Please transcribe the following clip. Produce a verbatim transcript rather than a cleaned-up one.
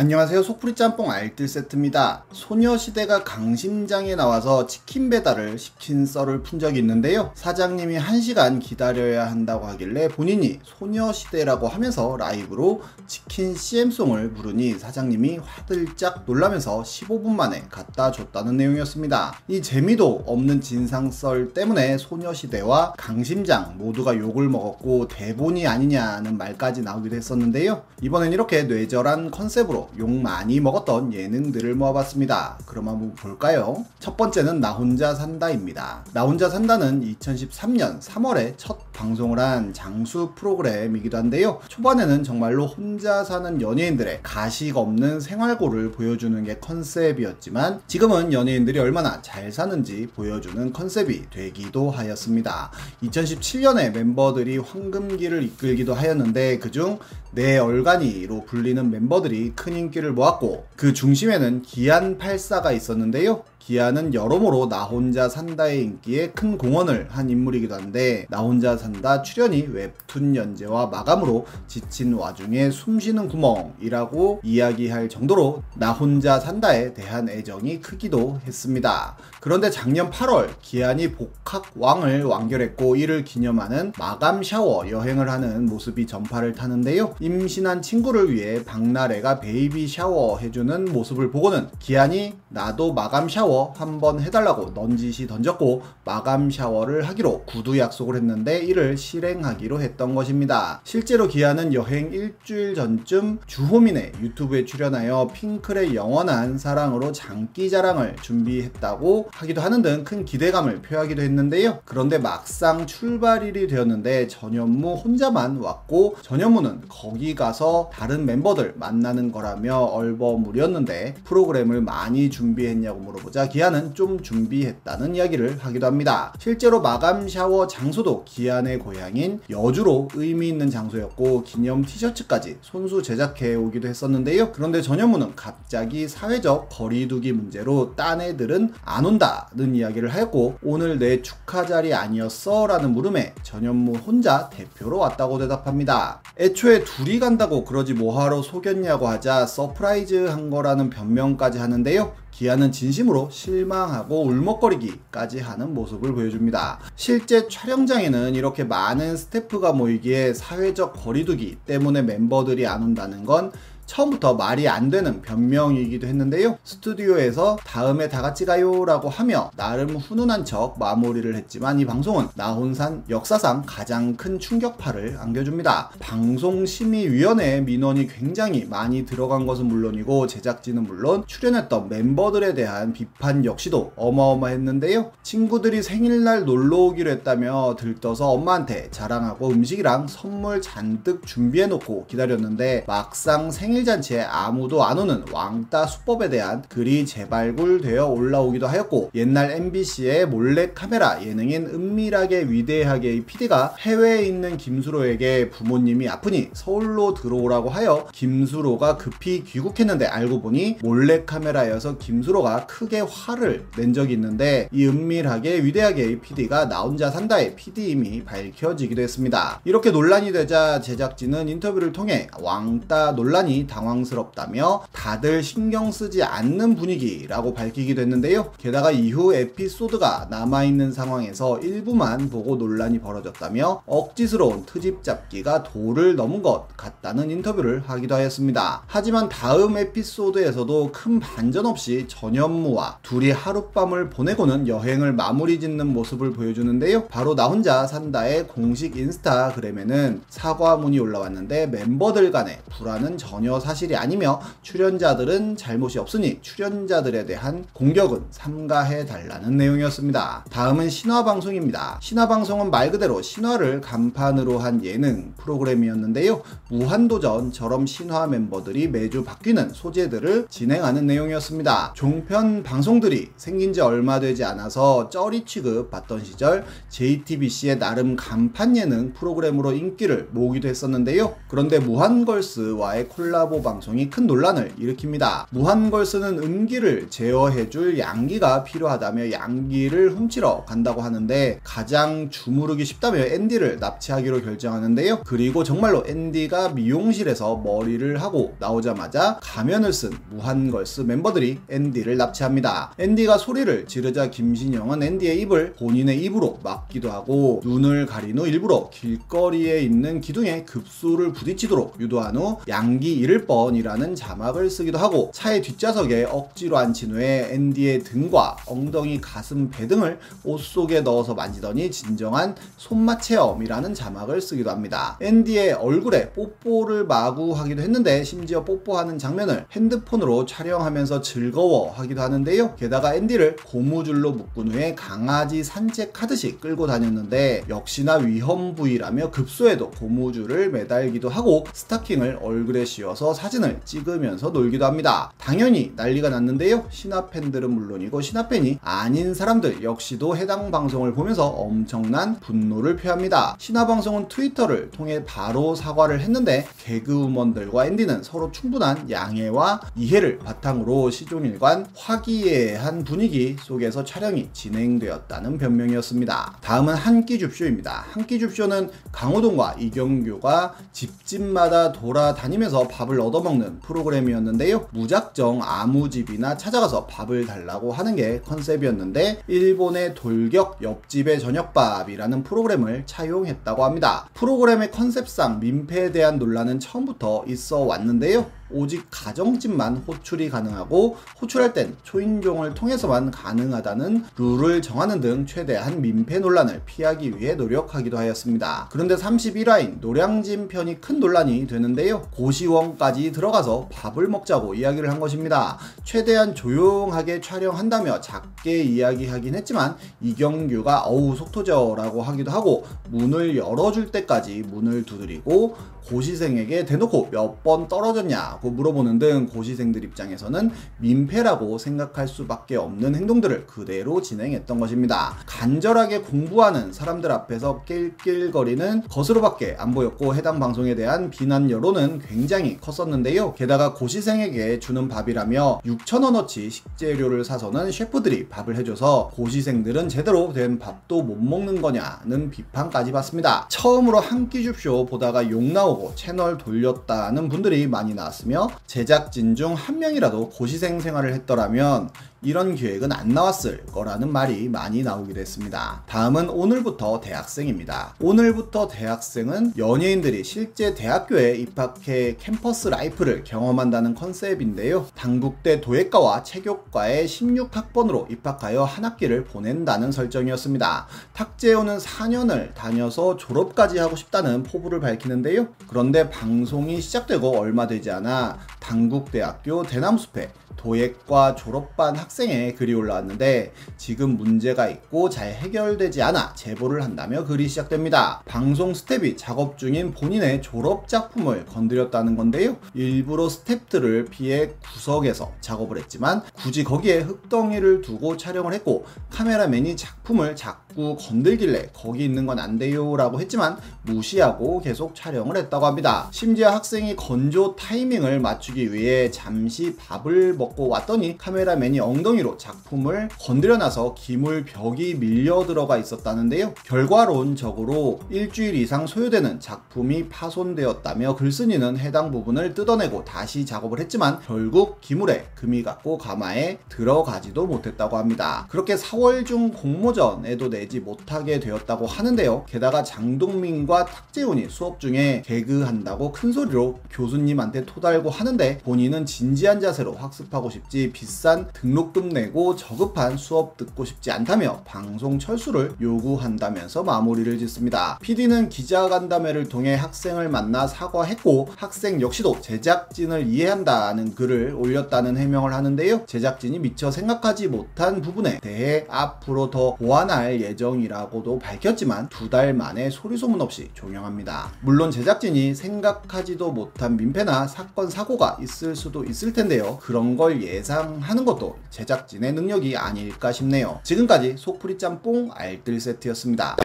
안녕하세요, 속풀이 짬뽕 알뜰 세트입니다. 소녀시대가 강심장에 나와서 치킨 배달을 시킨 썰을 푼 적이 있는데요, 사장님이 한 시간 기다려야 한다고 하길래 본인이 소녀시대라고 하면서 라이브로 치킨 씨엠송을 부르니 사장님이 화들짝 놀라면서 십오 분 만에 갖다 줬다는 내용이었습니다. 이 재미도 없는 진상 썰 때문에 소녀시대와 강심장 모두가 욕을 먹었고 대본이 아니냐는 말까지 나오기도 했었는데요, 이번엔 이렇게 뇌절한 컨셉으로 욕 많이 먹었던 예능들을 모아봤습니다. 그럼 한번 볼까요? 첫 번째는 나 혼자 산다입니다. 나 혼자 산다는 이천십삼 년 삼월에 첫 방송을 한 장수 프로그램이기도 한데요, 초반에는 정말로 혼자 사는 연예인들의 가식 없는 생활고를 보여주는 게 컨셉이었지만 지금은 연예인들이 얼마나 잘 사는지 보여주는 컨셉이 되기도 하였습니다. 이천십칠 년에 멤버들이 황금기를 이끌기도 하였는데 그중 내 얼간이로 불리는 멤버들이 큰 인기를 모았고 그 중심에는 기안 팔십사가 있었는데요, 기아는 여러모로 나 혼자 산다의 인기에 큰 공헌을 한 인물이기도 한데 나 혼자 산다 출연이 웹툰 연재와 마감으로 지친 와중에 숨쉬는 구멍이라고 이야기할 정도로 나 혼자 산다에 대한 애정이 크기도 했습니다. 그런데 작년 팔월 기안이 복학왕을 완결했고 이를 기념하는 마감 샤워 여행을 하는 모습이 전파를 타는데요, 임신한 친구를 위해 박나래가 베이비 샤워 해주는 모습을 보고는 기안이 나도 마감 샤워 한번 해달라고 넌지시 던졌고 마감 샤워를 하기로 구두 약속을 했는데 이를 실행하기로 했던 것입니다. 실제로 기아는 여행 일주일 전쯤 주호민의 유튜브에 출연하여 핑클의 영원한 사랑으로 장기자랑을 준비했다고 하기도 하는 등 큰 기대감을 표하기도 했는데요, 그런데 막상 출발일이 되었는데 전현무 혼자만 왔고 전현무는 거기 가서 다른 멤버들 만나는 거라며 얼버무렸는데 프로그램을 많이 준비했냐고 물어보자 기아는 좀 준비했다는 이야기를 하기도 합니다. 실제로 마감 샤워 장소도 기아의 고향인 여주로 의미 있는 장소였고 기념 티셔츠까지 손수 제작해 오기도 했었는데요, 그런데 전현무는 갑자기 사회적 거리두기 문제로 딴 애들은 안 온다는 이야기를 하였고 오늘 내 축하 자리 아니었어? 라는 물음에 전현무 혼자 대표로 왔다고 대답합니다. 애초에 둘이 간다고 그러지 뭐하러 속였냐고 하자 서프라이즈 한 거라는 변명까지 하는데요, 기아는 진심으로 실망하고 울먹거리기까지 하는 모습을 보여줍니다. 실제 촬영장에는 이렇게 많은 스태프가 모이기에 사회적 거리두기 때문에 멤버들이 안 온다는 건 처음부터 말이 안 되는 변명이기도 했는데요, 스튜디오에서 다음에 다 같이 가요 라고 하며 나름 훈훈한 척 마무리를 했지만 이 방송은 나혼산 역사상 가장 큰 충격파를 안겨줍니다. 방송심의위원회 민원이 굉장히 많이 들어간 것은 물론이고 제작진은 물론 출연했던 멤버들에 대한 비판 역시도 어마어마했는데요, 친구들이 생일날 놀러오기로 했다며 들떠서 엄마한테 자랑하고 음식이랑 선물 잔뜩 준비해놓고 기다렸는데 막상 생일 잔치에 아무도 안 오는 왕따 수법에 대한 글이 재발굴되어 올라오기도 하였고 옛날 엠비씨의 몰래카메라 예능인 은밀하게 위대하게의 피디가 해외에 있는 김수로에게 부모님이 아프니 서울로 들어오라고 하여 김수로가 급히 귀국했는데 알고 보니 몰래카메라여서 김수로가 크게 화를 낸 적이 있는데 이 은밀하게 위대하게의 피디가 나 혼자 산다의 피디임이 밝혀지기도 했습니다. 이렇게 논란이 되자 제작진은 인터뷰를 통해 왕따 논란이 당황스럽다며 다들 신경 쓰지 않는 분위기라고 밝히기도 했는데요, 게다가 이후 에피소드가 남아있는 상황에서 일부만 보고 논란이 벌어졌다며 억지스러운 트집 잡기가 도를 넘은 것 같다는 인터뷰를 하기도 하였습니다. 하지만 다음 에피소드에서도 큰 반전 없이 전현무와 둘이 하룻밤을 보내고는 여행을 마무리 짓는 모습을 보여주는데요, 바로 나 혼자 산다의 공식 인스타그램에는 사과문이 올라왔는데 멤버들 간의 불안은 전혀 사실이 아니며 출연자들은 잘못이 없으니 출연자들에 대한 공격은 삼가해 달라는 내용이었습니다. 다음은 신화방송입니다. 신화방송은 말 그대로 신화를 간판으로 한 예능 프로그램이었는데요, 무한도전처럼 신화 멤버들이 매주 바뀌는 소재들을 진행하는 내용이었습니다. 종편 방송들이 생긴 지 얼마 되지 않아서 쩌리 취급 받던 시절 제이티비씨의 나름 간판 예능 프로그램으로 인기를 모으기도 했었는데요, 그런데 무한걸스와의 콜라보 사고 방송이 큰 논란을 일으킵니다. 무한걸스는 음기를 제어해줄 양기가 필요하다며 양기를 훔치러 간다고 하는데 가장 주무르기 쉽다며 앤디를 납치하기로 결정하는데요. 그리고 정말로 앤디가 미용실에서 머리를 하고 나오자마자 가면을 쓴 무한걸스 멤버들이 앤디를 납치합니다. 앤디가 소리를 지르자 김신영은 앤디의 입을 본인의 입으로 막기도 하고 눈을 가린 후 일부러 길거리에 있는 기둥에 급소를 부딪히도록 유도한 후 양기 잃을 뻔이라는 자막을 쓰기도 하고 차의 뒷좌석에 억지로 앉힌 후에 앤디의 등과 엉덩이, 가슴, 배 등을 옷 속에 넣어서 만지더니 진정한 손맛 체험이라는 자막을 쓰기도 합니다. 앤디의 얼굴에 뽀뽀를 마구 하기도 했는데 심지어 뽀뽀하는 장면을 핸드폰으로 촬영하면서 즐거워하기도 하는데요. 게다가 앤디를 고무줄로 묶은 후에 강아지 산책하듯이 끌고 다녔는데 역시나 위험 부위라며 급소에도 고무줄을 매달기도 하고 스타킹을 얼굴에 씌워서 사진을 찍으면서 놀기도 합니다. 당연히 난리가 났는데요. 신화 팬들은 물론이고 신화 팬이 아닌 사람들 역시도 해당 방송을 보면서 엄청난 분노를 표합니다. 신화 방송은 트위터를 통해 바로 사과를 했는데 개그우먼들과 앤디는 서로 충분한 양해와 이해를 바탕으로 시종일관 화기애애한 분위기 속에서 촬영이 진행되었다는 변명이었습니다. 다음은 한끼줍쇼입니다. 한끼줍쇼는 강호동과 이경규가 집집마다 돌아다니면서 밥을 얻어먹는 프로그램이었는데요. 무작정 아무 집이나 찾아가서 밥을 달라고 하는 게 컨셉이었는데 일본의 돌격 옆집의 저녁밥이라는 프로그램을 차용했다고 합니다. 프로그램의 컨셉상 민폐에 대한 논란은 처음부터 있어 왔는데요. 오직 가정집만 호출이 가능하고 호출할 땐 초인종을 통해서만 가능하다는 룰을 정하는 등 최대한 민폐 논란을 피하기 위해 노력하기도 하였습니다. 그런데 삼십일 화인 노량진 편이 큰 논란이 되는데요. 고시원까지 들어가서 밥을 먹자고 이야기를 한 것입니다. 최대한 조용하게 촬영한다며 작게 이야기하긴 했지만 이경규가 어우 속 터져라고 하기도 하고 문을 열어줄 때까지 문을 두드리고 고시생에게 대놓고 몇 번 떨어졌냐 물어보는 등 고시생들 입장에서는 민폐라고 생각할 수밖에 없는 행동들을 그대로 진행했던 것입니다. 간절하게 공부하는 사람들 앞에서 낄낄거리는 것으로밖에 안 보였고 해당 방송에 대한 비난 여론은 굉장히 컸었는데요. 게다가 고시생에게 주는 밥이라며 육천 원어치 식재료를 사서는 셰프들이 밥을 해줘서 고시생들은 제대로 된 밥도 못 먹는 거냐는 비판까지 받습니다. 처음으로 한끼줍쇼 보다가 욕 나오고 채널 돌렸다는 분들이 많이 나왔습니다. 제작진 중 한 명이라도 고시생 생활을 했더라면 이런 기획은 안 나왔을 거라는 말이 많이 나오기도 했습니다. 다음은 오늘부터 대학생입니다. 오늘부터 대학생은 연예인들이 실제 대학교에 입학해 캠퍼스 라이프를 경험한다는 컨셉인데요. 단국대 도예과와 체교과에 십육 학번으로 입학하여 한 학기를 보낸다는 설정이었습니다. 탁재호는 사 년을 다녀서 졸업까지 하고 싶다는 포부를 밝히는데요. 그런데 방송이 시작되고 얼마 되지 않아 단국대학교 대나무숲에 도예과 졸업반 학생의 글이 올라왔는데 지금 문제가 있고 잘 해결되지 않아 제보를 한다며 글이 시작됩니다. 방송 스텝이 작업 중인 본인의 졸업 작품을 건드렸다는 건데요. 일부러 스텝들을 피해 구석에서 작업을 했지만 굳이 거기에 흙덩이를 두고 촬영을 했고 카메라맨이 작품을 자꾸 건들길래 거기 있는 건 안 돼요 라고 했지만 무시하고 계속 촬영을 했다고 합니다. 심지어 학생이 건조 타이밍을 맞추기 위해 잠시 밥을 먹고 왔더니 카메라맨이 엉덩이로 작품을 건드려놔서 기물 벽이 밀려 들어가 있었다는데요. 결과론적으로 일주일 이상 소요되는 작품이 파손되었다며 글쓴이는 해당 부분을 뜯어내고 다시 작업을 했지만 결국 기물에 금이 갔고 가마에 들어가지도 못했다고 합니다. 그렇게 사월 중 공모전에도 내지 못하게 되었다고 하는데요. 게다가 장동민과 탁재훈이 수업 중에 개그한다고 큰소리로 교수님한테 토달고 하는데 본인은 진지한 자세로 학습하고 하고 싶지 비싼 등록금 내고 저급한 수업 듣고 싶지 않다며 방송 철수를 요구한다면서 마무리를 짓습니다. 피디는 기자간담회를 통해 학생을 만나 사과했고 학생 역시도 제작진을 이해한다는 글을 올렸다는 해명을 하는데요. 제작진이 미처 생각하지 못한 부분에 대해 앞으로 더 보완할 예정이라고도 밝혔지만 두 달 만에 소리소문 없이 종영합니다. 물론 제작진이 생각하지도 못한 민폐나 사건 사고가 있을 수도 있을 텐데요. 그런 걸 예상하는 것도 제작진의 능력이 아닐까 싶네요. 지금까지 속풀이 짬뽕 알뜰 세트였습니다.